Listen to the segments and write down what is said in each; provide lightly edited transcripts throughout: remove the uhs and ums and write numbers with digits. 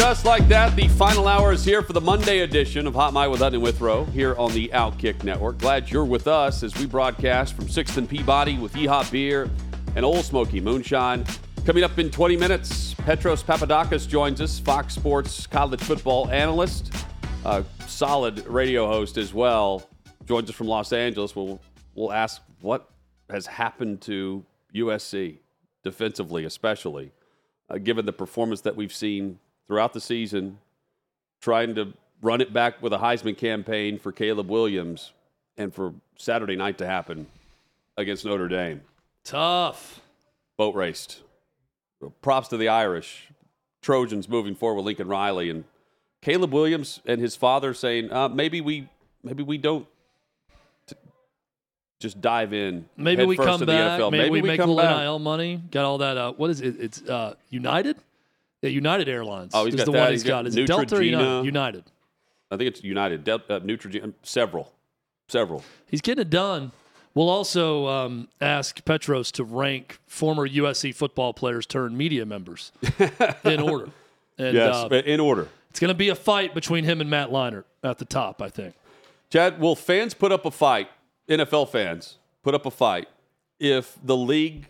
Just like that, the final hour is here for the Monday edition of Hot Mic with Hutton and Withrow here on the Outkick Network. Glad you're with us as we broadcast from 6th and Peabody with Yeehaw Beer and Old Smoky Moonshine. Coming up in 20 minutes, Petros Papadakis joins us, Fox Sports college football analyst, a solid radio host as well. Joins us from Los Angeles. We'll ask what has happened to USC defensively, especially given the performance that we've seen throughout the season, trying to run it back with a Heisman campaign for Caleb Williams and for Saturday night to happen against Notre Dame. Tough. Boat raced. Props to the Irish. Trojans moving forward with Lincoln Riley and Caleb Williams and his father saying, maybe we don't just dive in. Maybe we come back. Maybe we make a little NIL money. Got all that. What is it? It's United? Yeah, United Airlines. Oh, he's got the one he's got. Is it Delta or United? I think it's United. Neutrogena. Several. He's getting it done. We'll also ask Petros to rank former USC football players turned media members in order. And, yes, in order. It's going to be a fight between him and Matt Leinart at the top, I think. Chad, will fans put up a fight, NFL fans put up a fight, if the league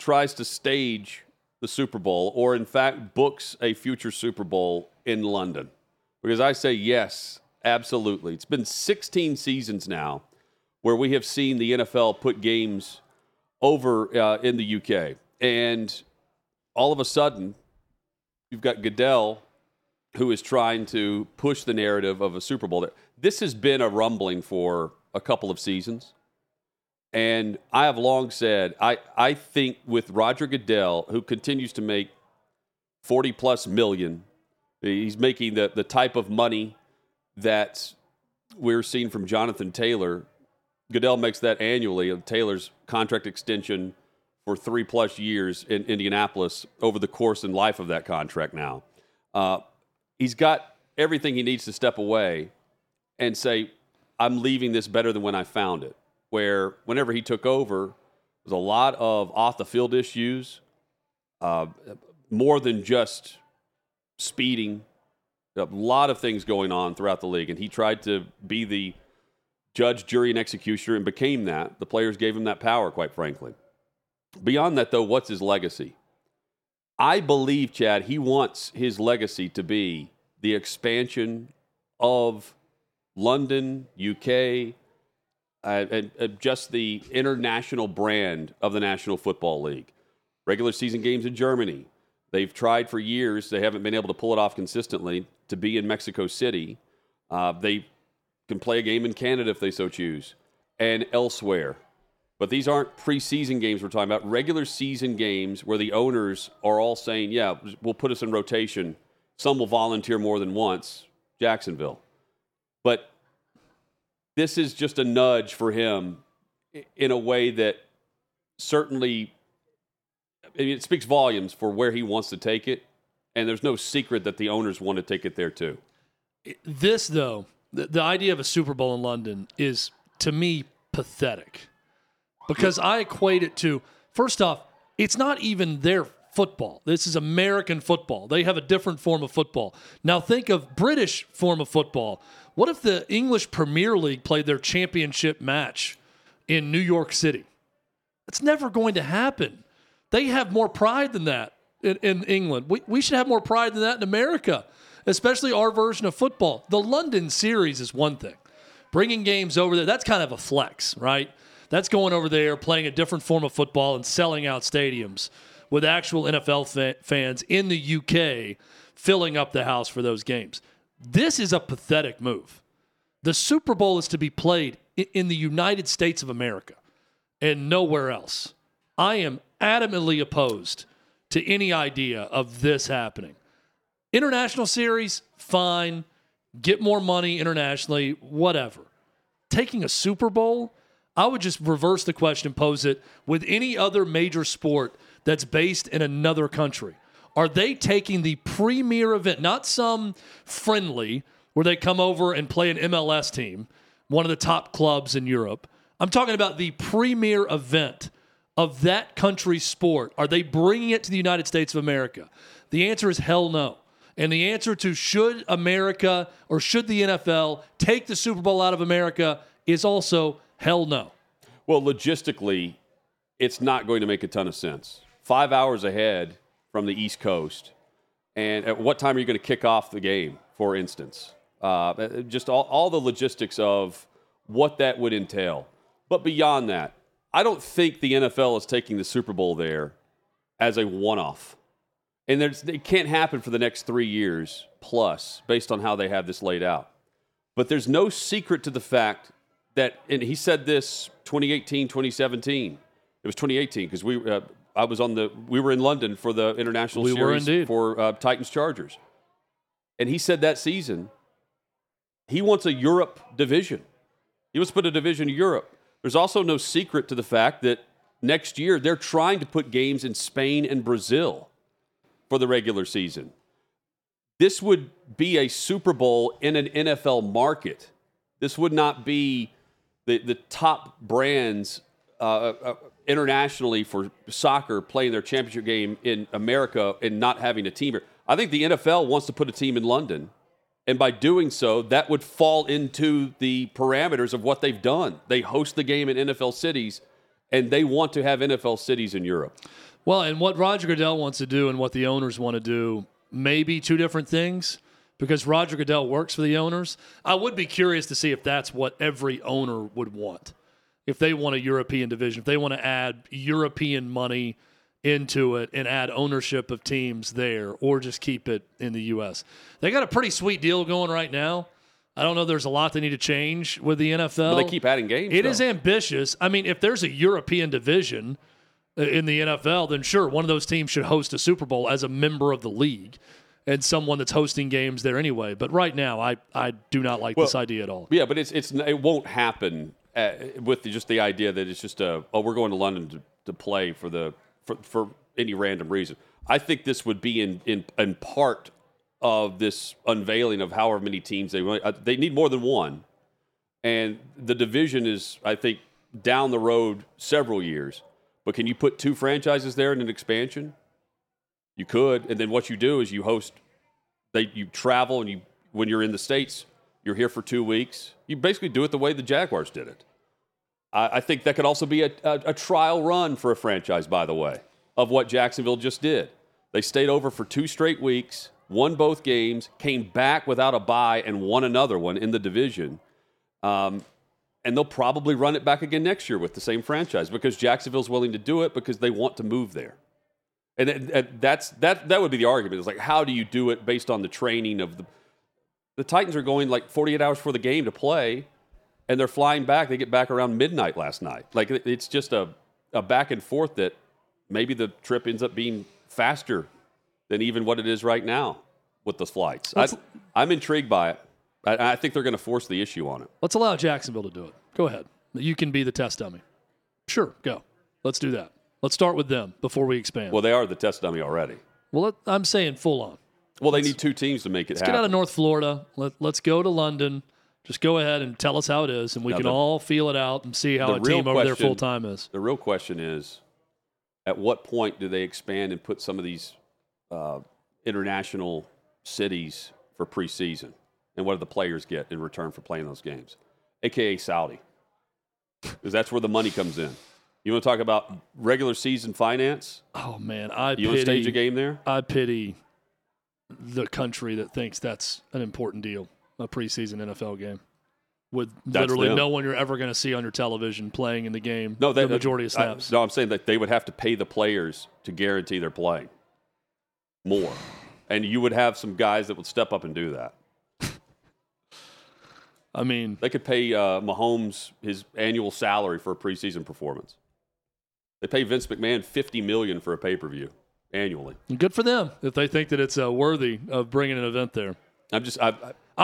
tries to stage the Super Bowl or, in fact, books a future Super Bowl in London? Because I say yes, absolutely. It's been 16 seasons now where we have seen the NFL put games over in the UK. And all of a sudden, you've got Goodell, who is trying to push the narrative of a Super Bowl. This has been a rumbling for a couple of seasons. And I have long said, I think with Roger Goodell, who continues to make 40-plus million, he's making the type of money that we're seeing from Jonathan Taylor. Goodell makes that annually of Taylor's contract extension for 3-plus years in Indianapolis over the course and life of that contract now. He's got everything he needs to step away and say, I'm leaving this better than when I found it, where whenever he took over, there was a lot of off-the-field issues, more than just speeding, a lot of things going on throughout the league. And he tried to be the judge, jury, and executioner, and became that. The players gave him that power, quite frankly. Beyond that, though, what's his legacy? I believe, Chad, he wants his legacy to be the expansion of London, UK, and just the international brand of the National Football League. Regular season games in Germany. They've tried for years. They haven't been able to pull it off consistently to be in Mexico City. They can play a game in Canada if they so choose, and elsewhere. But these aren't preseason games we're talking about. Regular season games where the owners are all saying, yeah, we'll put us in rotation. Some will volunteer more than once, Jacksonville. But this is just a nudge for him in a way that certainly, I mean, it speaks volumes for where he wants to take it. And there's no secret that the owners want to take it there too. This, though, the idea of a Super Bowl in London is, to me, pathetic. Because I equate it to, first off, it's not even their football. This is American football. They have a different form of football. Now think of British form of football. What if the English Premier League played their championship match in New York City? It's never going to happen. They have more pride than that in England. We should have more pride than that in America, especially our version of football. The London series is one thing. Bringing games over there, that's kind of a flex, right? That's going over there, playing a different form of football and selling out stadiums with actual NFL fans in the UK filling up the house for those games. This is a pathetic move. The Super Bowl is to be played in the United States of America and nowhere else. I am adamantly opposed to any idea of this happening. International series, fine. Get more money internationally, whatever. Taking a Super Bowl, I would just reverse the question and pose it with any other major sport that's based in another country. Are they taking the premier event, not some friendly where they come over and play an MLS team, one of the top clubs in Europe? I'm talking about the premier event of that country's sport. Are they bringing it to the United States of America? The answer is hell no. And the answer to should America or should the NFL take the Super Bowl out of America is also hell no. Well, logistically, it's not going to make a ton of sense. 5 hours ahead from the East Coast. And at what time are you going to kick off the game, for instance? Just all the logistics of what that would entail. But beyond that, I don't think the NFL is taking the Super Bowl there as a one-off. And it can't happen for the next 3 years plus, based on how they have this laid out. But there's no secret to the fact that, and he said this 2018, 2017. It was 2018 because we were in London for the international series for Titans Chargers. And he said that season, he wants a Europe division. He wants to put a division in Europe. There's also no secret to the fact that next year they're trying to put games in Spain and Brazil for the regular season. This would be a Super Bowl in an NFL market. This would not be the top brands internationally for soccer playing their championship game in America and not having a team here. I think the NFL wants to put a team in London. And by doing so, that would fall into the parameters of what they've done. They host the game in NFL cities, and they want to have NFL cities in Europe. Well, and what Roger Goodell wants to do and what the owners want to do may be two different things because Roger Goodell works for the owners. I would be curious to see if that's what every owner would want, if they want a European division, if they want to add European money into it and add ownership of teams there or just keep it in the U.S. They got a pretty sweet deal going right now. I don't know there's a lot they need to change with the NFL. But they keep adding games. It is ambitious. I mean, if there's a European division in the NFL, then sure, one of those teams should host a Super Bowl as a member of the league and someone that's hosting games there anyway. But right now, I do not like this idea at all. Yeah, but it won't happen with just the idea that it's just we're going to London to play for the for any random reason. I think this would be in part of this unveiling of however many teams they want. They need more than one. And the division is, I think, down the road several years. But can you put two franchises there in an expansion? You could. And then what you do is you host, you travel, and when you're in the States, you're here for 2 weeks. You basically do it the way the Jaguars did it. I think that could also be a trial run for a franchise, by the way, of what Jacksonville just did. They stayed over for 2 straight weeks, won both games, came back without a bye, and won another one in the division. And they'll probably run it back again next year with the same franchise because Jacksonville's willing to do it because they want to move there. And that would be the argument. It's like, how do you do it based on the training of the Titans are going like 48 hours before the game to play, and they're flying back. They get back around midnight last night. Like, it's just a back and forth that maybe the trip ends up being faster than even what it is right now with the flights. I'm intrigued by it. I think they're going to force the issue on it. Let's allow Jacksonville to do it. Go ahead. You can be the test dummy. Sure, go. Let's do that. Let's start with them before we expand. Well, they are the test dummy already. Well, I'm saying full on. Well, they need 2 teams to make it happen. Let's get out of North Florida. Let's go to London. Just go ahead and tell us how it is, and we can all feel it out and see how a team over there full-time is. The real question is, at what point do they expand and put some of these international cities for preseason? And what do the players get in return for playing those games? AKA Saudi. Because that's where the money comes in. You want to talk about regular season finance? Oh, man. You want to stage a game there? I pity the country that thinks that's an important deal. A preseason NFL game with literally no one you're ever going to see on your television playing in the game. No, the majority of snaps. I'm saying that they would have to pay the players to guarantee they're playing more. And you would have some guys that would step up and do that. I mean, they could pay Mahomes his annual salary for a preseason performance. They pay Vince McMahon $50 million for a pay-per-view annually. Good for them if they think that it's worthy of bringing an event there. I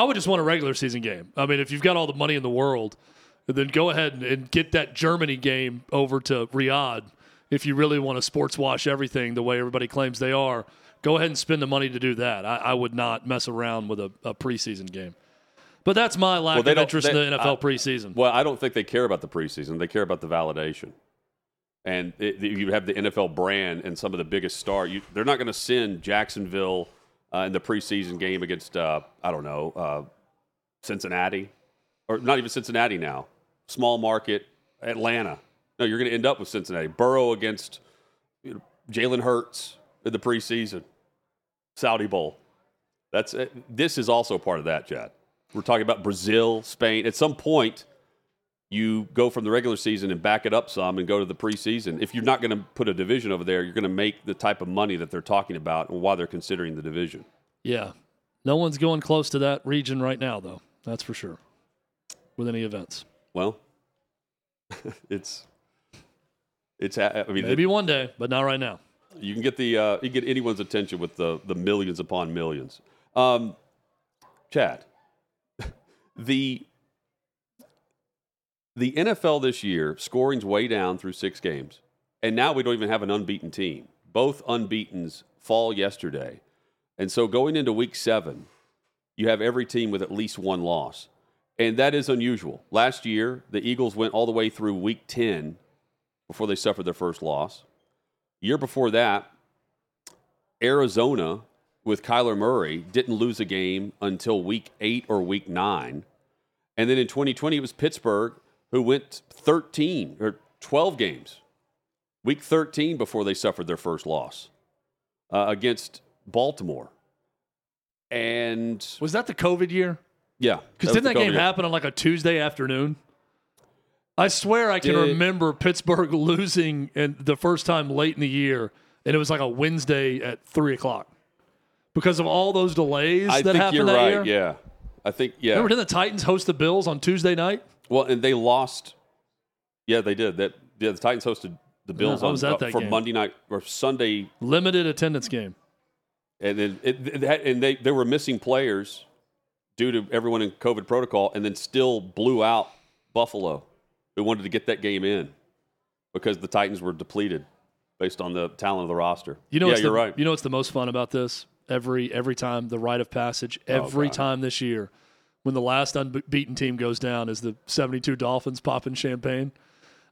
would just want a regular season game. I mean, if you've got all the money in the world, then go ahead and get that Germany game over to Riyadh if you really want to sports wash everything the way everybody claims they are. Go ahead and spend the money to do that. I would not mess around with a preseason game. But that's my lack of interest in the NFL preseason. Well, I don't think they care about the preseason. They care about the validation. And you have the NFL brand and some of the biggest stars. They're not going to send Jacksonville – in the preseason game against, Cincinnati. Or not even Cincinnati now. Small market, Atlanta. No, you're going to end up with Cincinnati. Burrow against Jalen Hurts in the preseason. Saudi Bowl. That's it. This is also part of that, Chad. We're talking about Brazil, Spain. At some point, you go from the regular season and back it up some and go to the preseason. If you're not going to put a division over there, you're going to make the type of money that they're talking about and why they're considering the division. Yeah. No one's going close to that region right now, though. That's for sure. With any events. Well, maybe one day, but not right now. You can get you get anyone's attention with the millions upon millions. Chad, the NFL this year, scoring's way down through 6 games, and now we don't even have an unbeaten team. Both unbeatens fall yesterday. And so going into week 7, you have every team with at least one loss. And that is unusual. Last year, the Eagles went all the way through week 10 before they suffered their first loss. Year before that, Arizona with Kyler Murray didn't lose a game until week 8 or week 9. And then in 2020, it was Pittsburgh who went 13 or 12 games, week 13 before they suffered their first loss against Baltimore. And was that the COVID year? Yeah. Because didn't that game happen on like a Tuesday afternoon? I swear I can remember Pittsburgh losing the first time late in the year, and it was like a Wednesday at 3 o'clock because of all those delays that happened that year. I think you're right, yeah. Remember, didn't the Titans host the Bills on Tuesday night? Well, and they lost. Yeah, they did. The Titans hosted the Bills for Monday night or Sunday. Limited attendance game. And then they were missing players due to everyone in COVID protocol, and then still blew out Buffalo. They wanted to get that game in because the Titans were depleted based on the talent of the roster. You're right. You know what's the most fun about this? Every time, the rite of passage, time this year, when the last unbeaten team goes down is the 72 Dolphins popping champagne.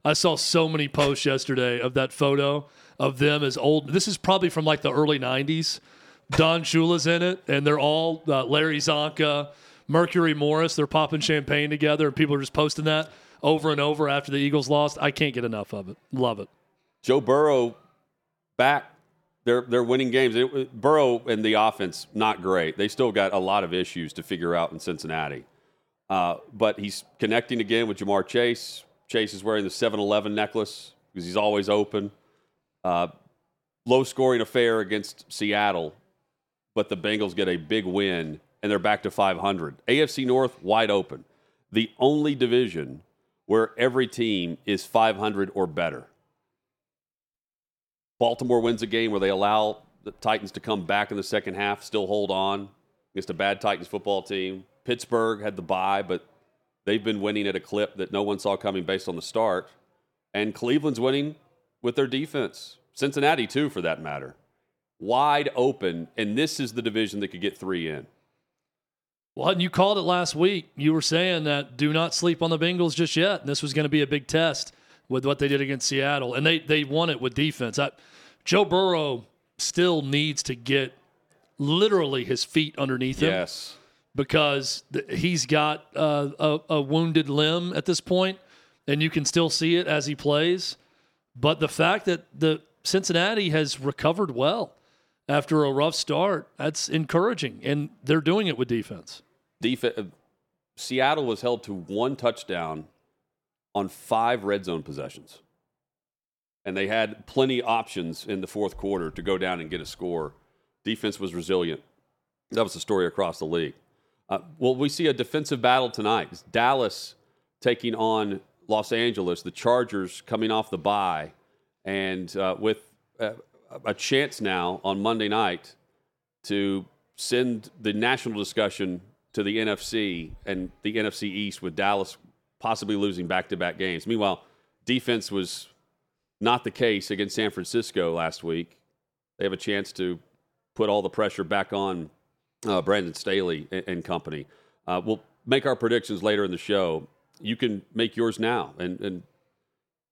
I saw so many posts yesterday of that photo of them as old. This is probably from like the early 90s. Don Shula's in it, and they're all Larry Zonka, Mercury Morris. They're popping champagne together, and people are just posting that over and over after the Eagles lost. I can't get enough of it. Love it. Joe Burrow back. They're winning games. Burrow and the offense, not great. They still got a lot of issues to figure out in Cincinnati. But he's connecting again with Jamar Chase. Chase is wearing the 7-Eleven necklace because he's always open. Low-scoring affair against Seattle. But the Bengals get a big win, and they're back to 500. AFC North, wide open. The only division where every team is 500 or better. Baltimore wins a game where they allow the Titans to come back in the second half, still hold on against a bad Titans football team. Pittsburgh had the bye, but they've been winning at a clip that no one saw coming based on the start. And Cleveland's winning with their defense. Cincinnati, too, for that matter. Wide open, and this is the division that could get 3 in. Well, and you called it last week. You were saying that do not sleep on the Bengals just yet. And this was going to be a big test with what they did against Seattle. And they won it with defense. Joe Burrow still needs to get literally his feet underneath him. Yes. Because he's got a wounded limb at this point, and you can still see it as he plays. But the fact that the Cincinnati has recovered well after a rough start, that's encouraging, and they're doing it with defense. Seattle was held to 1 touchdown on 5 red zone possessions, and they had plenty of options in the fourth quarter to go down and get a score. Defense was resilient. That was the story across the league. Well, we see a defensive battle tonight. It's Dallas taking on Los Angeles, the Chargers coming off the bye, and with a chance now on Monday night to send the national discussion to the NFC and the NFC East with Dallas possibly losing back-to-back games. Meanwhile, defense was not the case against San Francisco last week. They have a chance to put all the pressure back on Brandon Staley and company. We'll make our predictions later in the show. You can make yours now and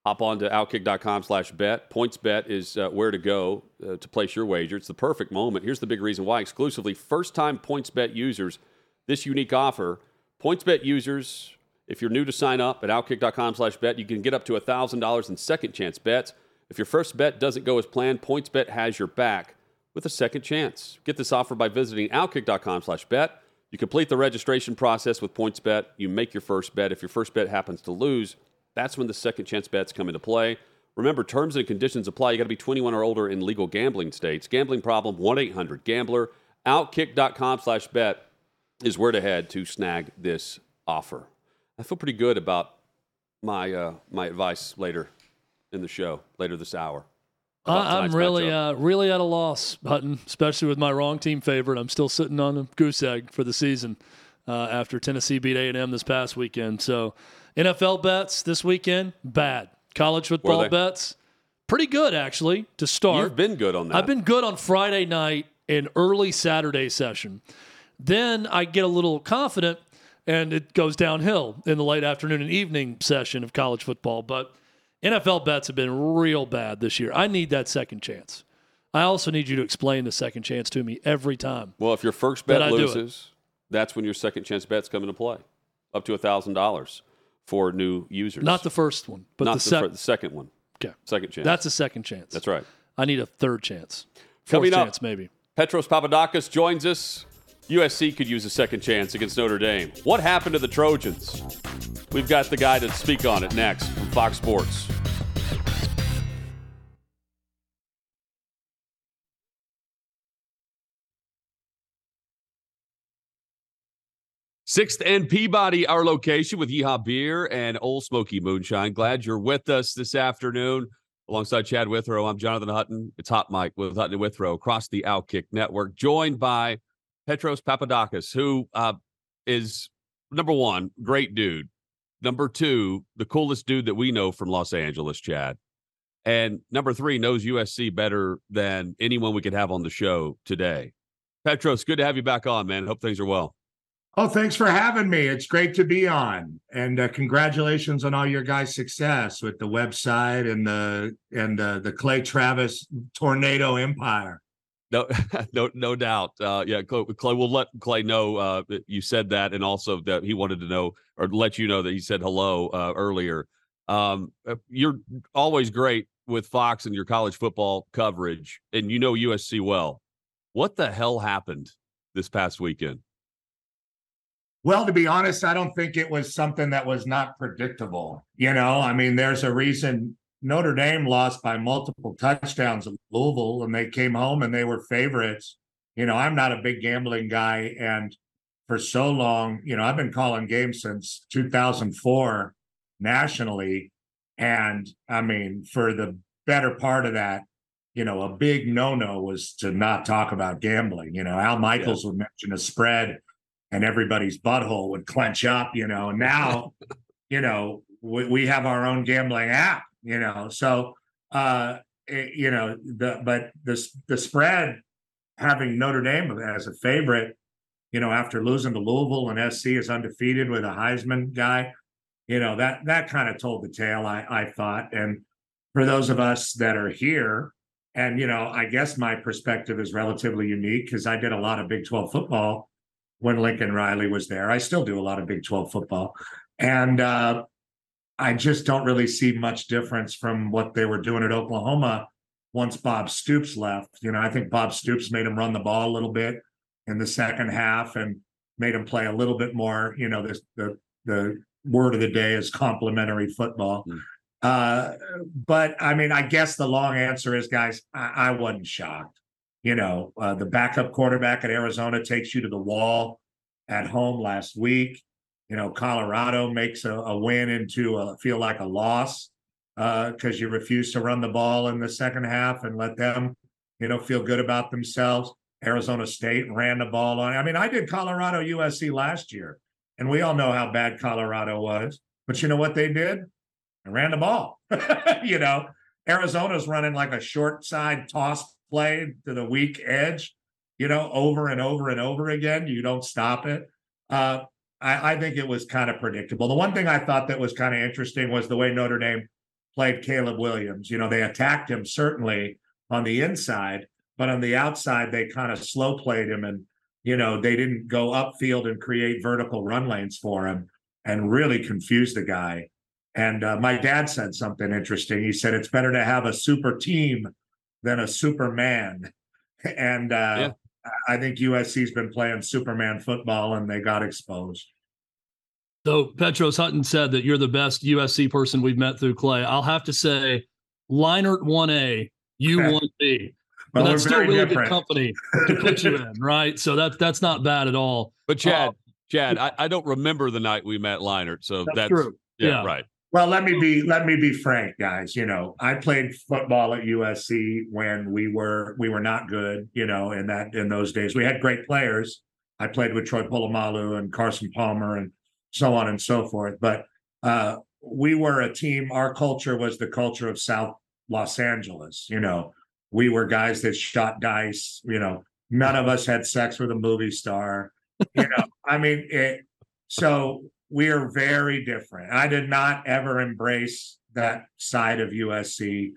Hop on to outkick.com/bet. PointsBet is where to go to place your wager. It's the perfect moment. Here's the big reason why. Exclusively first-time PointsBet users, this unique offer. PointsBet users, if you're new to sign up at outkick.com/bet, you can get up to $1,000 in second-chance bets. If your first bet doesn't go as planned, PointsBet has your back with a second chance. Get this offer by visiting outkick.com/bet. You complete the registration process with PointsBet. You make your first bet. If your first bet happens to lose, that's when the second chance bets come into play. Remember, terms and conditions apply. You got to be 21 or older in legal gambling states. Gambling problem, 1-800-GAMBLER. Outkick.com/bet is where to head to snag this offer. I feel pretty good about my my advice later in the show, later this hour. I'm really at a loss, Hutton, especially with my wrong team favorite. I'm still sitting on a goose egg for the season after Tennessee beat A&M this past weekend. So NFL bets this weekend, bad. College football bets, pretty good, actually, to start. You've been good on that. I've been good on Friday night and early Saturday session. Then I get a little confident, and it goes downhill in the late afternoon and evening session of college football. But NFL bets have been real bad this year. I need that second chance. I also need you to explain the second chance to me every time. Well, if your first bet loses, that's when your second chance bets come into play. Up to $1,000 for new users. Not the first one, but the second one. Okay. Second chance. That's a second chance. That's right. I need a third chance. Fourth chance, maybe. Petros Papadakis joins us. USC could use a second chance against Notre Dame. What happened to the Trojans? We've got the guy to speak on it next from Fox Sports. Sixth and Peabody, our location with Yeehaw Beer and Old Smoky Moonshine. Glad you're with us this afternoon. Alongside Chad Withrow, I'm Jonathan Hutton. It's Hot Mike with Hutton and Withrow across the Outkick Network, joined by Petros Papadakis, who is, number one, great dude. Number two, the coolest dude that we know from Los Angeles, Chad. And number three, knows USC better than anyone we could have on the show today. Petros, good to have you back on, man. Hope things are well. Oh, thanks for having me. It's great to be on. And congratulations on all your guys' success with the website and the Clay Travis tornado empire. No doubt. Clay, we'll let Clay know that you said that, and also that he wanted to know, or let you know, that he said hello earlier. You're always great with Fox and your college football coverage, and you know USC well. What the hell happened this past weekend? Well, to be honest, I don't think it was something that was not predictable. You know, I mean, there's a reason Notre Dame lost by multiple touchdowns at Louisville, and they came home and they were favorites. You know, I'm not a big gambling guy, and for so long, you know, I've been calling games since 2004 nationally, and I mean, for the better part of that, you know, a big no-no was to not talk about gambling. You know, Al Michaels would mention a spread, and everybody's butthole would clench up, you know, and now, you know, we have our own gambling app. You know, so, you know, the spread having Notre Dame as a favorite, you know, after losing to Louisville, and SC is undefeated with a Heisman guy, you know, that kind of told the tale, I thought. And for those of us that are here, and, you know, I guess my perspective is relatively unique because I did a lot of Big 12 football when Lincoln Riley was there. I still do a lot of Big 12 football. And, I just don't really see much difference from what they were doing at Oklahoma once Bob Stoops left. You know, I think Bob Stoops made him run the ball a little bit in the second half and made him play a little bit more. You know, the word of the day is complimentary football. Mm. But, I mean, I guess the long answer is, guys, I wasn't shocked. You know, the backup quarterback at Arizona takes you to the wall at home last week. You know, Colorado makes a win into a feel like a loss because you refuse to run the ball in the second half and let them, you know, feel good about themselves. Arizona State ran the ball on. I mean, I did Colorado USC last year, and we all know how bad Colorado was. But you know what they did? They ran the ball. You know, Arizona's running like a short side toss play to the weak edge, you know, over and over and over again. You don't stop it. I think it was kind of predictable. The one thing I thought that was kind of interesting was the way Notre Dame played Caleb Williams. You know, they attacked him certainly on the inside, but on the outside, they kind of slow played him, and, you know, they didn't go upfield and create vertical run lanes for him and really confused the guy. And my dad said something interesting. He said, it's better to have a super team than a Superman. And I think USC's been playing Superman football, and they got exposed. So Petros Hutton said that you're the best USC person we've met through Clay. I'll have to say, Leinart 1A, you 1B. But that's still really different. Good company to put you in, right? So that's not bad at all. But Chad, I don't remember the night we met Leinart. So that's true. Yeah, right. Well, let me be frank, guys. You know, I played football at USC when we were not good. You know, in those days, we had great players. I played with Troy Polamalu and Carson Palmer and so on and so forth. But we were a team. Our culture was the culture of South Los Angeles. You know, we were guys that shot dice. You know, none of us had sex with a movie star. You know, I mean, we are very different. I did not ever embrace that side of USC.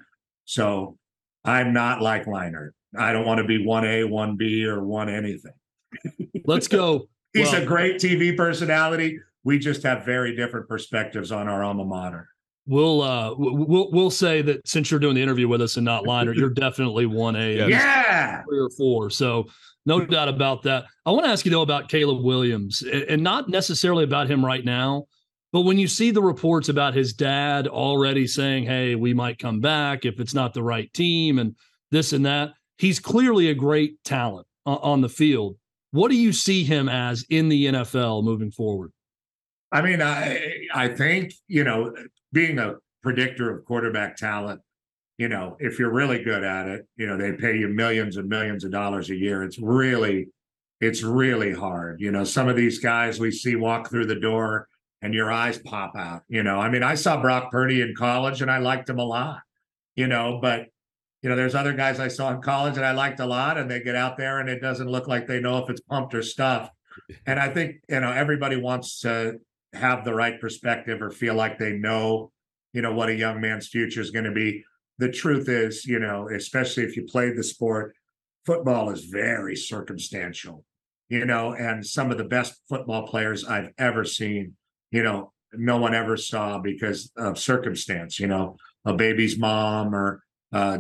So I'm not like Leinart. I don't want to be 1A, 1B, or 1 anything. Let's go. He's a great TV personality. We just have very different perspectives on our alma mater. We'll say that since you're doing the interview with us and not Leinart, you're definitely 1A. Yeah. 3 or 4. So no doubt about that. I want to ask you, though, about Caleb Williams, and not necessarily about him right now, but when you see the reports about his dad already saying, hey, we might come back if it's not the right team and this and that, he's clearly a great talent on the field. What do you see him as in the NFL moving forward? I mean, I think, you know, being a predictor of quarterback talent, you know, if you're really good at it, you know, they pay you millions and millions of dollars a year. It's really hard. You know, some of these guys we see walk through the door and your eyes pop out. You know, I mean, I saw Brock Purdy in college and I liked him a lot, you know, but, you know, there's other guys I saw in college and I liked a lot, and they get out there and it doesn't look like they know if it's pumped or stuffed. And I think, you know, everybody wants to have the right perspective or feel like they know, you know, what a young man's future is going to be. The truth is, you know, especially if you played the sport, football is very circumstantial, you know, and some of the best football players I've ever seen, you know, no one ever saw because of circumstance, you know, a baby's mom or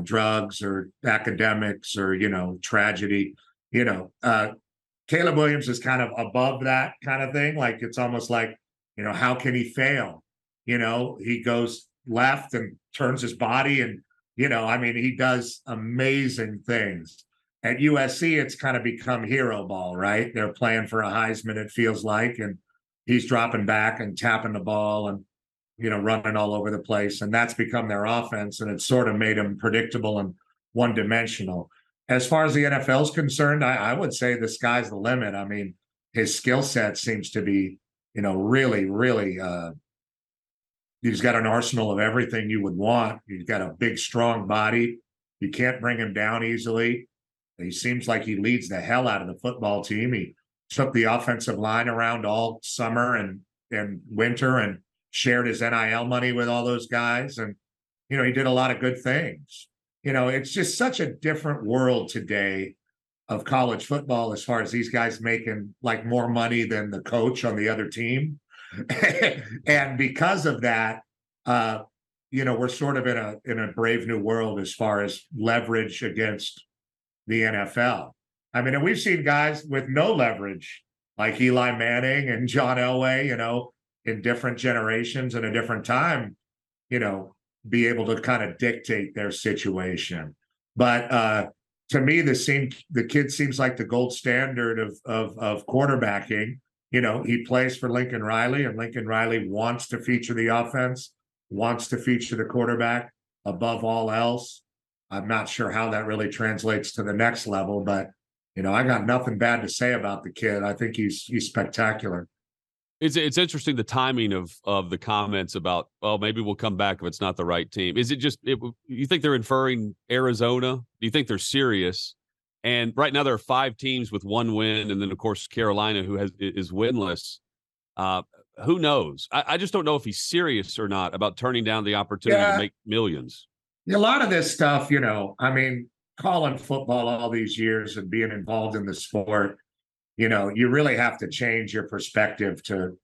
drugs or academics or, you know, tragedy, you know. Caleb Williams is kind of above that kind of thing. Like, it's almost like, you know, how can he fail? You know, he goes left and turns his body and, you know, I mean, he does amazing things. At USC, it's kind of become hero ball, right? They're playing for a Heisman, it feels like, and he's dropping back and tapping the ball and, you know, running all over the place. And that's become their offense, and it sort of made him predictable and one-dimensional. As far as the NFL is concerned, I would say the sky's the limit. I mean, his skill set seems to be, you know, really, really he's got an arsenal of everything you would want. He's got a big, strong body. You can't bring him down easily. He seems like he leads the hell out of the football team. He took the offensive line around all summer and winter and shared his NIL money with all those guys. And, you know, he did a lot of good things. You know, it's just such a different world today of college football as far as these guys making like more money than the coach on the other team. And because of that, you know, we're sort of in a brave new world as far as leverage against the NFL. I mean, and we've seen guys with no leverage, like Eli Manning and John Elway, you know, in different generations and a different time, you know, be able to kind of dictate their situation. But to me, the kid seems like the gold standard of quarterbacking. You know, he plays for Lincoln Riley, and Lincoln Riley wants to feature the offense, wants to feature the quarterback above all else. I'm not sure how that really translates to the next level, but, you know, I got nothing bad to say about the kid. I think he's spectacular. It's interesting, the timing of the comments about, well, maybe we'll come back if it's not the right team. Is it just you think they're inferring Arizona? Do you think they're serious? And right now there are 5 teams with 1 win, and then of course Carolina, who is winless. who knows? I just don't know if he's serious or not about turning down the opportunity to make millions. A lot of this stuff, you know, I mean, calling football all these years and being involved in the sport, you know, you really have to change your perspective to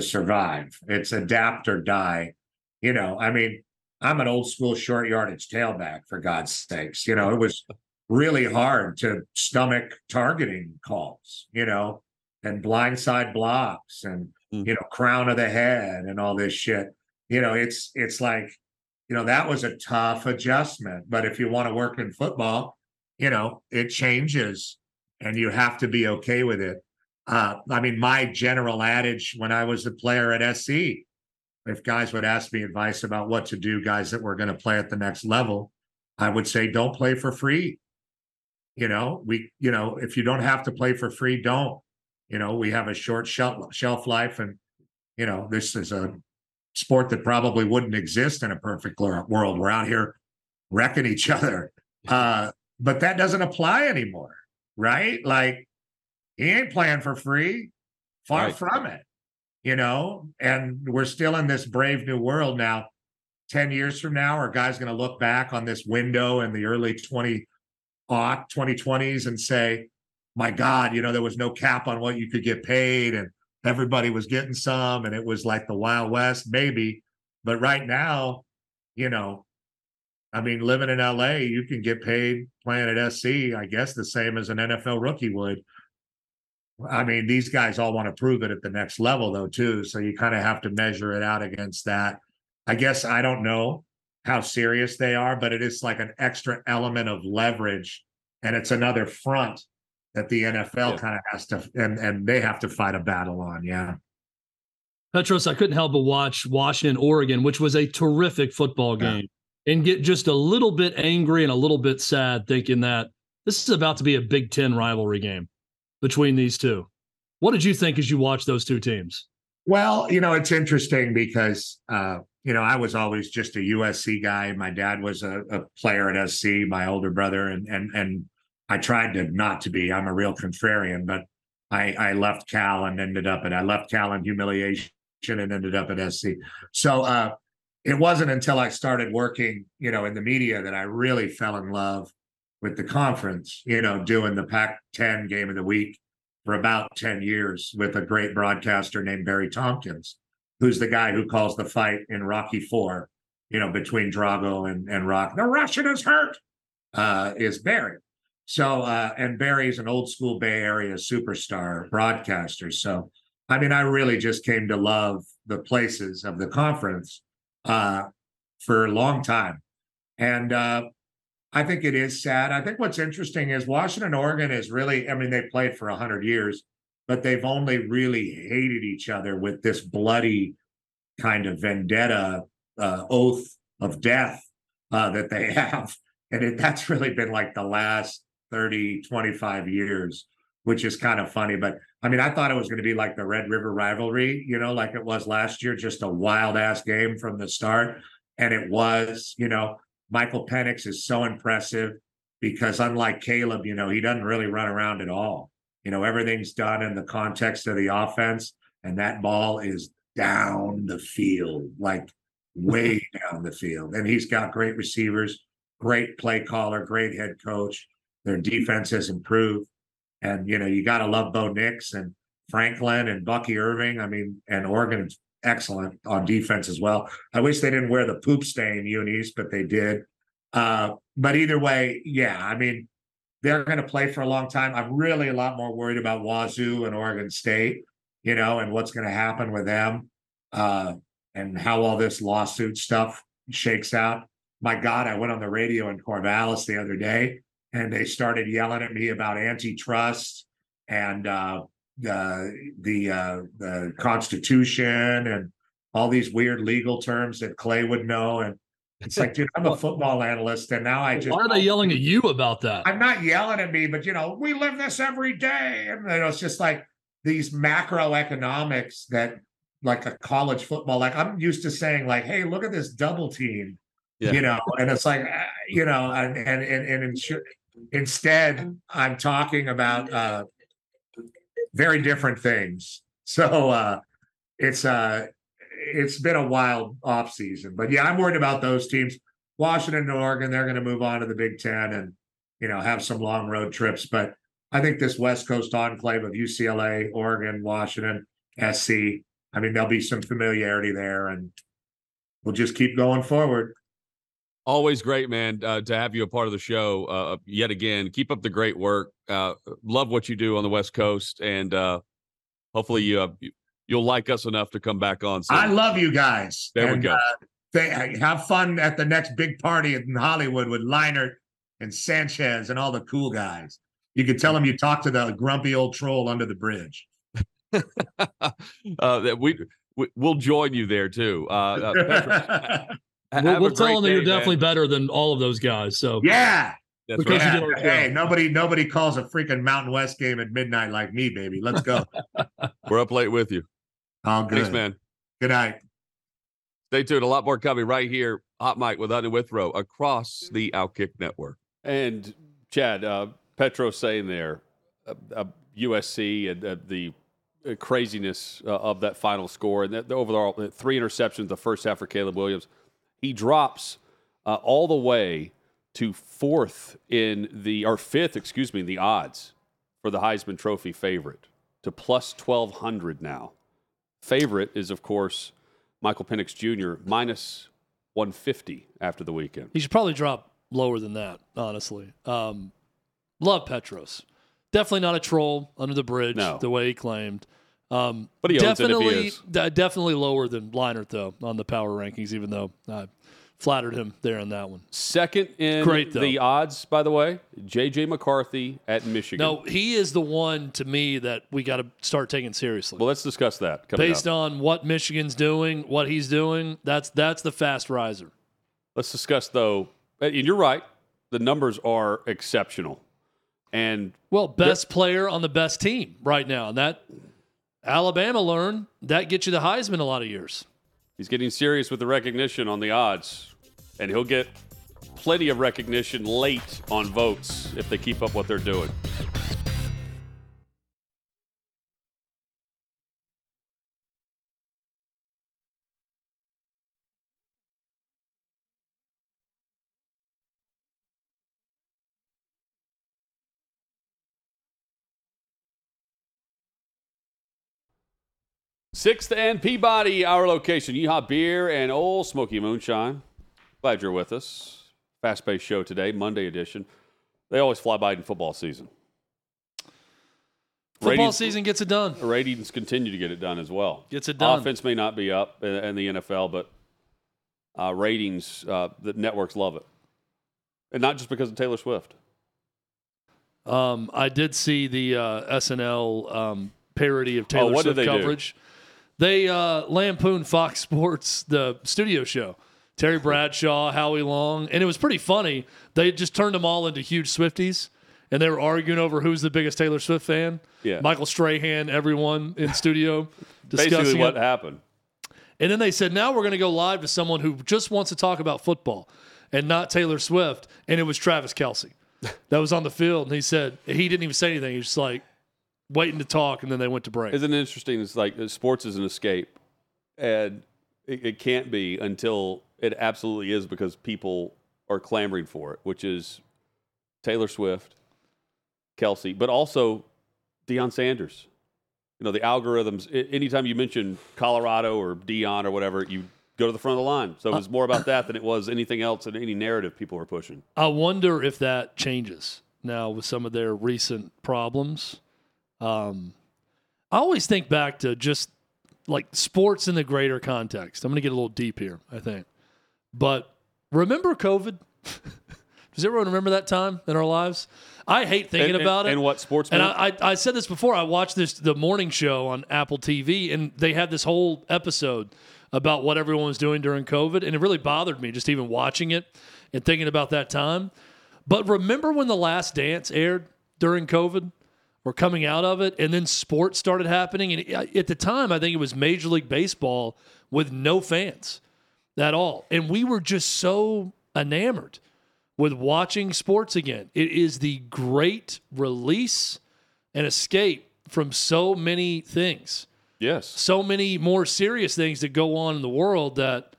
survive. It's adapt or die. You know, I mean, I'm an old school short yardage tailback, for God's sakes. You know, it was really hard to stomach targeting calls, you know, and blindside blocks and, you know, crown of the head and all this shit. You know, it's like, you know, that was a tough adjustment. But if you want to work in football, you know, it changes and you have to be okay with it. I mean, my general adage when I was a player at SC, if guys would ask me advice about what to do, guys that were going to play at the next level, I would say, don't play for free. You know, you know, if you don't have to play for free, don't. You know, we have a short shelf life, and, you know, this is a sport that probably wouldn't exist in a perfect world. We're out here wrecking each other. But that doesn't apply anymore, right? Like, he ain't playing for free. Far from it, you know? And we're still in this brave new world now. 10 years from now, are guys going to look back on this window in the early 2020s and say, my God, you know, there was no cap on what you could get paid and everybody was getting some and it was like the Wild West? Maybe. But right now, you know, I mean, living in LA, you can get paid playing at SC, I guess, the same as an NFL rookie would. I mean, these guys all want to prove it at the next level, though, too. So you kind of have to measure it out against that. I guess I don't know how serious they are, but it is like an extra element of leverage. And it's another front that the NFL kind of has to, and they have to fight a battle on. Yeah. Petros, I couldn't help but watch Washington, Oregon, which was a terrific football game, and get just a little bit angry and a little bit sad thinking that this is about to be a Big Ten rivalry game between these two. What did you think as you watched those two teams? Well, you know, it's interesting because, you know, I was always just a USC guy. My dad was a player at SC, my older brother, and I tried to not to be. I'm a real contrarian, but I left Cal and ended up, and I left Cal in humiliation and ended up at SC. So it wasn't until I started working, you know, in the media that I really fell in love with the conference, you know, doing the Pac-10 game of the week for about 10 years with a great broadcaster named Barry Tompkins, who's the guy who calls the fight in Rocky IV, you know, between Drago and Rock. The Russian is hurt, is Barry. So, and Barry's an old school Bay Area superstar broadcaster. So, I mean, I really just came to love the places of the conference for a long time. And I think it is sad. I think what's interesting is Washington, Oregon is really, I mean, they played for 100 years, but they've only really hated each other with this bloody kind of vendetta, oath of death that they have. And that's really been like the last 30, 25 years, which is kind of funny. But I mean, I thought it was going to be like the Red River rivalry, you know, like it was last year, just a wild ass game from the start. And it was, you know, Michael Penix is so impressive because unlike Caleb, you know, he doesn't really run around at all. You know, everything's done in the context of the offense, and that ball is down the field, like way down the field. And he's got great receivers, great play caller, great head coach. Their defense has improved. And, you know, you got to love Bo Nix and Franklin and Bucky Irving. I mean, and Oregon's excellent on defense as well. I wish they didn't wear the poop stain unis, but they did. But either way, yeah, I mean, they're going to play for a long time. I'm really a lot more worried about Wazoo and Oregon State, you know, and what's going to happen with them and how all this lawsuit stuff shakes out. My God, I went on the radio in Corvallis the other day, and they started yelling at me about antitrust and the Constitution and all these weird legal terms that Clay would know. And it's like, dude, I'm a football analyst, and now I just... Why are they yelling at you about that? I'm not yelling at me, but, you know, we live this every day. And, you know, it's just like these macroeconomics that, like a college football, like I'm used to saying, like, hey, look at this double team. Yeah. You know, and it's like, you know, and instead I'm talking about very different things. So, it's been a wild offseason. But yeah, I'm worried about those teams. Washington and Oregon, they're going to move on to the Big Ten and, you know, have some long road trips. But I think this West Coast enclave of UCLA, Oregon, Washington, SC, I mean, there'll be some familiarity there, and we'll just keep going forward. Always great, man, to have you a part of the show yet again. Keep up the great work. Love what you do on the West Coast, and hopefully you'll like us enough to come back on soon. I love you guys. There we go. Have fun at the next big party in Hollywood with Leinart and Sanchez and all the cool guys. You could tell them you talked to the grumpy old troll under the bridge. We'll join you there, too. Petros, we'll tell them that you're definitely better than all of those guys. So yeah, that's right. Hey, nobody calls a freaking Mountain West game at midnight like me, baby. Let's go. We're up late with you. All good. Thanks, man. Good night. Stay tuned. A lot more coming right here. Hot Mike with Hutton and Withrow across the Outkick Network. And Chad, Petros saying there, USC and the craziness of that final score, and the overall three interceptions the first half for Caleb Williams. He drops all the way to fifth, in the odds for the Heisman Trophy favorite to plus 1,200 now. Favorite is, of course, Michael Penix Jr. minus 150 after the weekend. He should probably drop lower than that, honestly. Love Petros. Definitely not a troll under the bridge, the way he claimed. But he definitely lower than Leinart, though, on the power rankings, even though I flattered him there on that one. Second in the odds, by the way, J.J. McCarthy at Michigan. No, he is the one, to me, that we got to start taking seriously. Well, let's discuss that coming up. Based on what Michigan's doing, what he's doing, that's the fast riser. Let's discuss, though, and you're right, the numbers are exceptional. And best player on the best team right now, and that – Alabama learned that gets you the Heisman a lot of years. He's getting serious with the recognition on the odds, and he'll get plenty of recognition late on votes if they keep up what they're doing. Sixth and Peabody, our location. Yeehaw Beer and Old Smoky Moonshine. Glad you're with us. Fast-paced show today, Monday edition. They always fly by in football season. Football season gets it done. Ratings continue to get it done as well. Gets it done. Offense may not be up in the NFL, but ratings, the networks love it. And not just because of Taylor Swift. I did see the SNL parody of Taylor Swift coverage. Do? They lampooned Fox Sports, the studio show, Terry Bradshaw, Howie Long, and it was pretty funny. They just turned them all into huge Swifties, and they were arguing over who's the biggest Taylor Swift fan. Yeah. Michael Strahan, everyone in studio discussing basically what happened. And then they said, now we're going to go live to someone who just wants to talk about football and not Taylor Swift, and it was Travis Kelce that was on the field, and he said he didn't even say anything. He was just like, waiting to talk, and then they went to break. Isn't it interesting? It's like sports is an escape, and it can't be until it absolutely is because people are clamoring for it, which is Taylor Swift, Kelce, but also Deion Sanders. You know, the algorithms, anytime you mention Colorado or Deion or whatever, you go to the front of the line. So it was more about that than it was anything else and any narrative people were pushing. I wonder if that changes now with some of their recent problems. I always think back to just like sports in the greater context. I'm going to get a little deep here, I think. But remember COVID? Does everyone remember that time in our lives? I hate thinking about it. And what sports? And I said this before. I watched the morning show on Apple TV, and they had this whole episode about what everyone was doing during COVID. And it really bothered me just even watching it and thinking about that time. But remember when The Last Dance aired during COVID? We're coming out of it, and then sports started happening. And at the time, I think it was Major League Baseball with no fans at all. And we were just so enamored with watching sports again. It is the great release and escape from so many things. Yes. So many more serious things that go on in the world that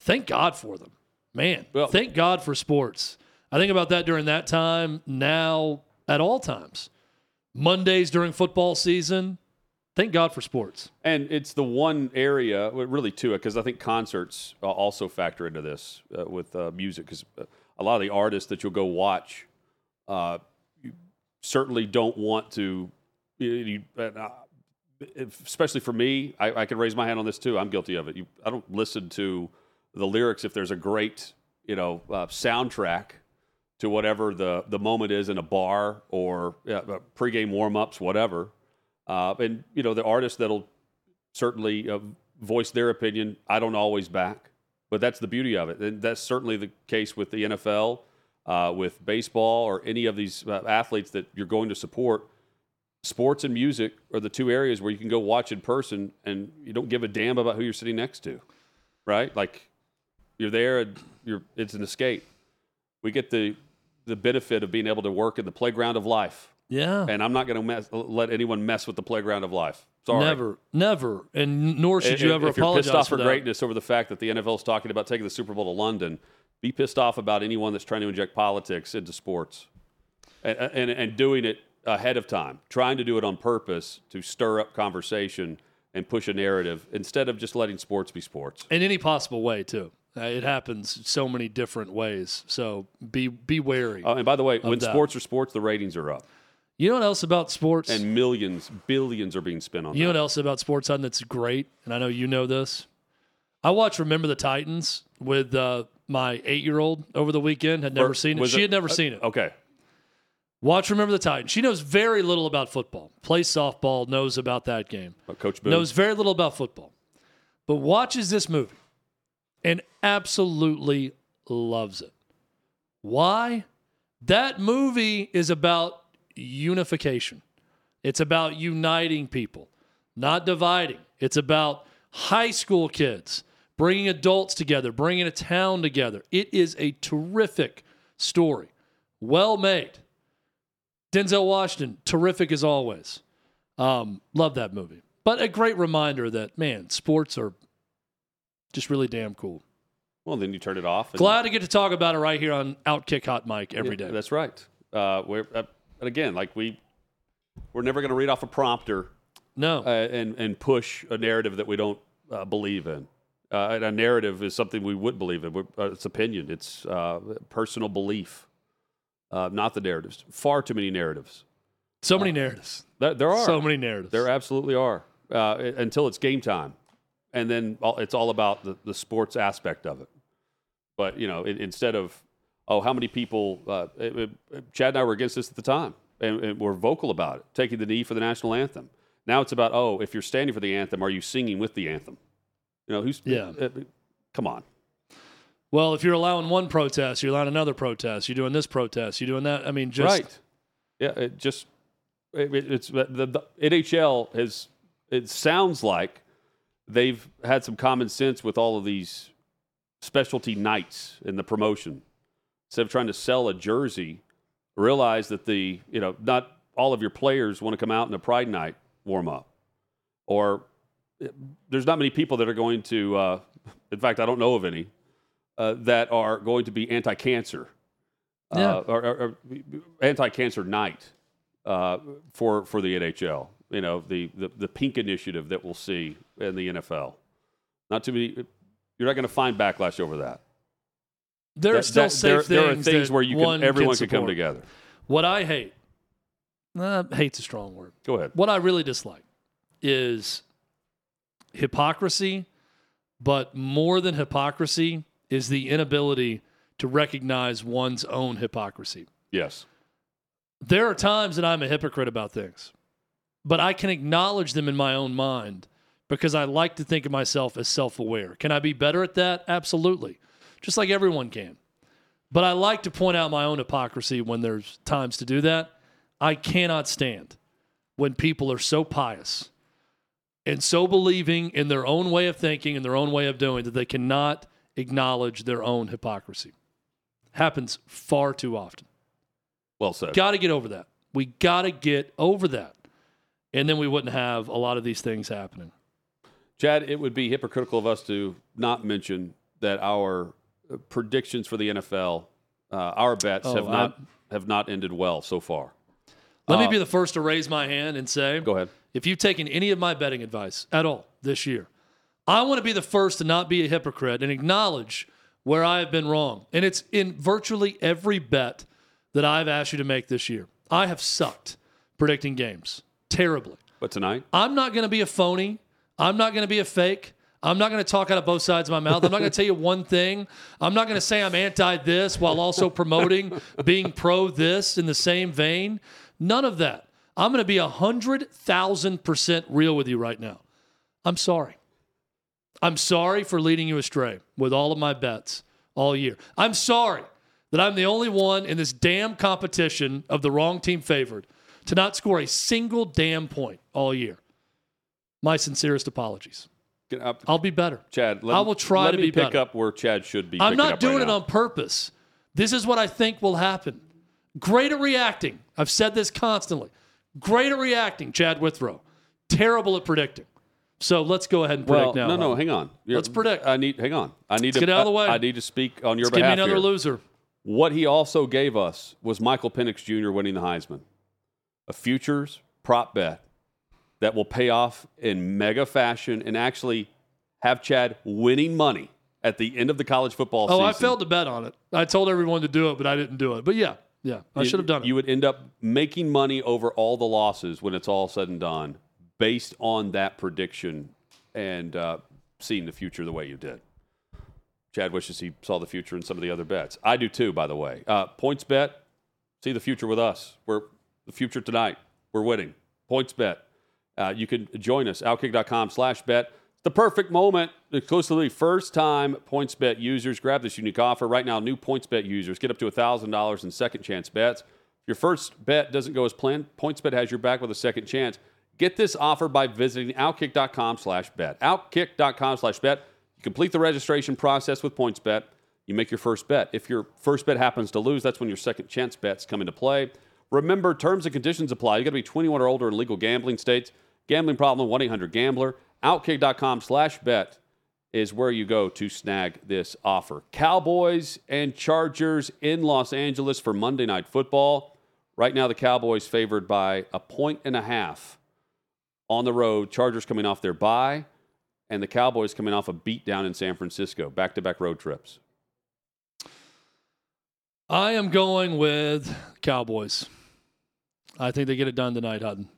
thank God for them. Man, well, thank God for sports. I think about that during that time, now at all times. Mondays during football season, thank God for sports. And it's the one area, really two, because I think concerts also factor into this with music, because a lot of the artists that you'll go watch you certainly don't want to, especially for me, I can raise my hand on this too. I'm guilty of it. I don't listen to the lyrics if there's a great, soundtrack to whatever the moment is in a bar or pregame warm-ups, whatever. And, the artists that'll certainly voice their opinion, I don't always back. But that's the beauty of it. And that's certainly the case with the NFL, with baseball, or any of these athletes that you're going to support. Sports and music are the two areas where you can go watch in person and you don't give a damn about who you're sitting next to, right? Like, you're there and it's an escape. We get the benefit of being able to work in the playground of life. Yeah. And I'm not going to let anyone mess with the playground of life. Sorry. Never. And nor should you ever apologize. If you're pissed off for greatness over the fact that the NFL is talking about taking the Super Bowl to London, be pissed off about anyone that's trying to inject politics into sports and doing it ahead of time, trying to do it on purpose to stir up conversation and push a narrative instead of just letting sports be sports. In any possible way, too. It happens so many different ways, so be wary. And by the way, when sports are sports, the ratings are up. You know what else about sports? And millions, billions are being spent on that. You know what else about sports on that's great? And I know you know this. I watched Remember the Titans with my 8-year-old over the weekend. Had never seen it. She had never seen it. Okay. Watch Remember the Titans. She knows very little about football. Plays softball, knows about that game. But Coach Boone knows very little about football. But watches this movie. And absolutely loves it. Why? That movie is about unification. It's about uniting people, not dividing. It's about high school kids, bringing adults together, bringing a town together. It is a terrific story. Well made. Denzel Washington, terrific as always. Love that movie. But a great reminder that, man, sports are just really damn cool. Well, then you turn it off. Glad to get to talk about it right here on Outkick Hot Mic every day. That's right. And again, like we're never going to read off a prompter. No. And push a narrative that we don't believe in. And a narrative is something we would believe in. It's opinion. It's personal belief. Not the narratives. Far too many narratives. So many narratives. There are. So many narratives. There absolutely are. Until it's game time. And then it's all about the sports aspect of it. But, instead of, how many people, Chad and I were against this at the time, and we're vocal about it, taking the knee for the national anthem. Now it's about, if you're standing for the anthem, are you singing with the anthem? Come on. Well, if you're allowing one protest, you're allowing another protest, you're doing this protest, you're doing that. I mean, just. Right. Yeah, it's the NHL it sounds like, they've had some common sense with all of these specialty nights in the promotion. Instead of trying to sell a jersey, realize that not all of your players want to come out in a Pride Night warm-up. Or there's not many people that are going to, in fact, I don't know of any, that are going to be anti-cancer. Yeah. Or anti-cancer night for the NHL. The pink initiative that we'll see in the NFL. Not too many. You're not going to find backlash over that. There are still safe things. There are things where everyone can come together. What I hate, hate's a strong word. Go ahead. What I really dislike is hypocrisy, but more than hypocrisy is the inability to recognize one's own hypocrisy. Yes. There are times that I'm a hypocrite about things. But I can acknowledge them in my own mind because I like to think of myself as self-aware. Can I be better at that? Absolutely. Just like everyone can. But I like to point out my own hypocrisy when there's times to do that. I cannot stand when people are so pious and so believing in their own way of thinking and their own way of doing that they cannot acknowledge their own hypocrisy. Happens far too often. Well said. Got to get over that. We got to get over that. And then we wouldn't have a lot of these things happening. Chad, it would be hypocritical of us to not mention that our predictions for the NFL, our bets have not ended well so far. Let me be the first to raise my hand and say, go ahead. If you've taken any of my betting advice at all this year, I want to be the first to not be a hypocrite and acknowledge where I have been wrong. And it's in virtually every bet that I've asked you to make this year. I have sucked predicting games terribly. But tonight? I'm not going to be a phony. I'm not going to be a fake. I'm not going to talk out of both sides of my mouth. I'm not going to tell you one thing. I'm not going to say I'm anti this while also promoting being pro this in the same vein. None of that. I'm going to be 100,000% real with you right now. I'm sorry. I'm sorry for leading you astray with all of my bets all year. I'm sorry that I'm the only one in this damn competition of the wrong team favored to not score a single damn point all year. My sincerest apologies. I'll be better. Chad, I will try to be better. Let me pick up where Chad should be. I'm not doing it on purpose. This is what I think will happen. Great at reacting. I've said this constantly. Great at reacting, Chad Withrow. Terrible at predicting. So let's go ahead and predict now. No, hang on. Let's predict. Let's get out of the way. I need to speak on your behalf. Give me another loser. What he also gave us was Michael Penix Jr. winning the Heisman. A futures prop bet that will pay off in mega fashion and actually have Chad winning money at the end of the college football season. Oh, I failed to bet on it. I told everyone to do it, but I didn't do it. But yeah, I should have done it. You would end up making money over all the losses when it's all said and done based on that prediction and seeing the future the way you did. Chad wishes he saw the future in some of the other bets. I do too, by the way. Points bet, see the future with us. We're the future tonight. We're winning. Points bet. You can join us, outkick.com/bet. The perfect moment, exclusively first-time PointsBet users. Grab this unique offer. Right now, new PointsBet users get up to $1,000 in second-chance bets. If your first bet doesn't go as planned, PointsBet has your back with a second chance. Get this offer by visiting outkick.com/bet. Outkick.com/bet. You complete the registration process with PointsBet. You make your first bet. If your first bet happens to lose, that's when your second-chance bets come into play. Remember, terms and conditions apply. You've got to be 21 or older in legal gambling states. Gambling problem, 1-800-GAMBLER. Outkick.com/bet is where you go to snag this offer. Cowboys and Chargers in Los Angeles for Monday Night Football. Right now, the Cowboys favored by 1.5 on the road. Chargers coming off their bye, and the Cowboys coming off a beatdown in San Francisco. Back-to-back road trips. I am going with Cowboys. I think they get it done tonight, Hutton.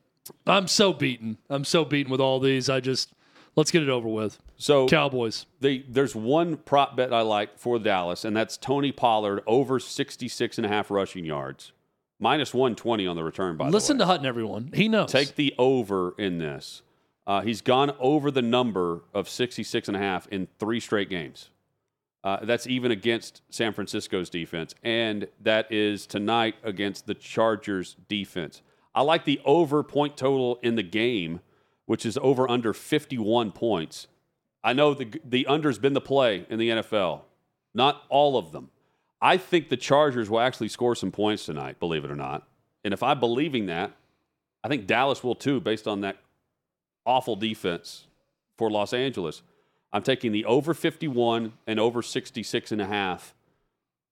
I'm so beaten with all these. Let's get it over with. So Cowboys. There's one prop bet I like for Dallas, and that's Tony Pollard over 66.5 rushing yards. -120 on the return, by the way. Listen to Hutton, everyone. He knows. Take the over in this. He's gone over the number of 66.5 in 3 straight games. That's even against San Francisco's defense, and that is tonight against the Chargers' defense. I like the over point total in the game, which is over under 51 points. I know the under's been the play in the NFL. Not all of them. I think the Chargers will actually score some points tonight, believe it or not. And if I'm believing that, I think Dallas will too, based on that awful defense for Los Angeles. I'm taking the over 51 and over 66.5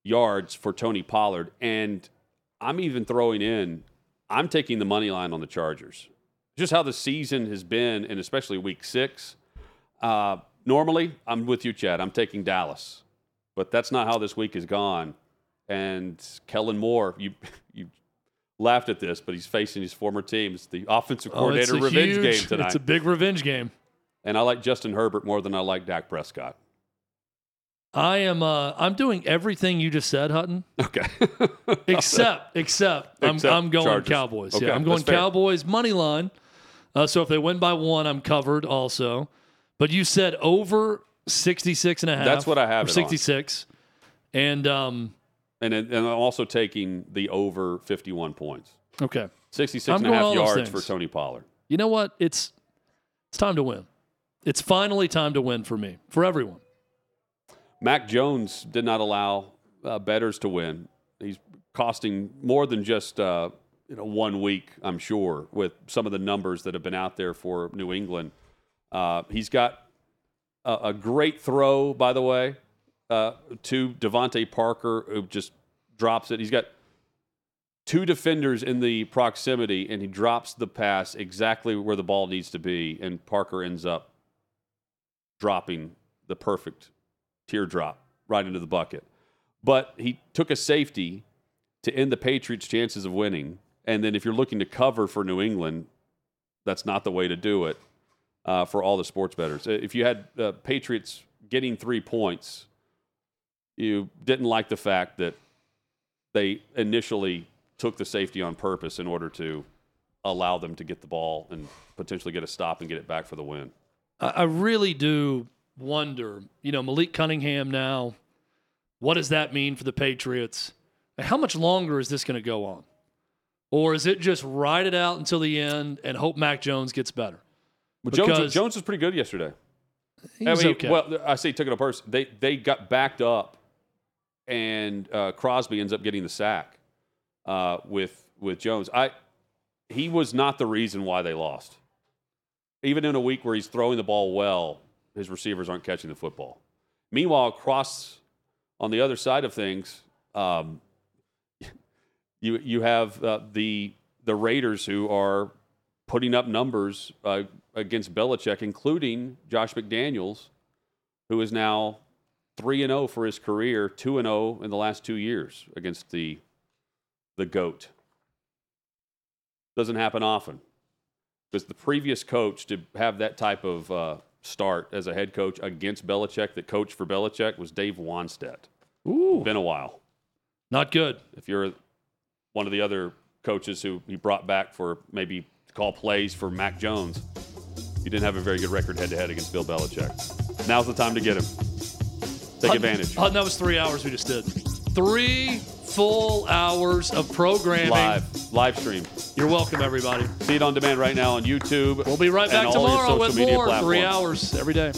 yards for Tony Pollard. And I'm even throwing in... I'm taking the money line on the Chargers. Just how the season has been, and especially week 6. Normally, I'm with you, Chad. I'm taking Dallas. But that's not how this week has gone. And Kellen Moore, you laughed at this, but he's facing his former team. It's the offensive coordinator revenge game tonight. It's a big revenge game. And I like Justin Herbert more than I like Dak Prescott. I'm doing everything you just said, Hutton. Okay. except I'm going Chargers. Cowboys. Okay, yeah, I'm going Cowboys money line. So if they win by 1, I'm covered also. But you said over 66.5. That's what I have. Or 66. On. And I'm also taking the over 51 points. Okay. 66.5 yards for Tony Pollard. You know what? It's time to win. It's finally time to win for me, for everyone. Mac Jones did not allow bettors to win. He's costing more than just one week, I'm sure, with some of the numbers that have been out there for New England. He's got a great throw, by the way, to Devontae Parker, who just drops it. He's got two defenders in the proximity, and he drops the pass exactly where the ball needs to be, and Parker ends up dropping the perfect teardrop right into the bucket. But he took a safety to end the Patriots' chances of winning. And then if you're looking to cover for New England, that's not the way to do it for all the sports bettors. If you had Patriots getting 3 points, you didn't like the fact that they initially took the safety on purpose in order to allow them to get the ball and potentially get a stop and get it back for the win. I really do wonder, Malik Cunningham now, what does that mean for the Patriots? How much longer is this going to go on? Or is it just ride it out until the end and hope Mac Jones gets better? Well, Jones was pretty good yesterday. Okay. Well, I say took it up first. They got backed up, and Crosby ends up getting the sack with Jones. He was not the reason why they lost. Even in a week where he's throwing the ball well, his receivers aren't catching the football. Meanwhile, Cross on the other side of things, you have the Raiders who are putting up numbers against Belichick, including Josh McDaniels, who is now 3-0 for his career, 2-0 in the last 2 years against the GOAT. Doesn't happen often, because the previous coach to have that type of start as a head coach against Belichick, that coached for Belichick, was Dave Wanstead. Ooh, been a while. Not good. If you're one of the other coaches who he brought back for maybe to call plays for Mac Jones, you didn't have a very good record head-to-head against Bill Belichick. Now's the time to get him. Take advantage. That was 3 hours we just did. 3 full hours of programming. Live stream. You're welcome, everybody. See it on demand right now on YouTube. We'll be right back tomorrow with more. 3 hours every day.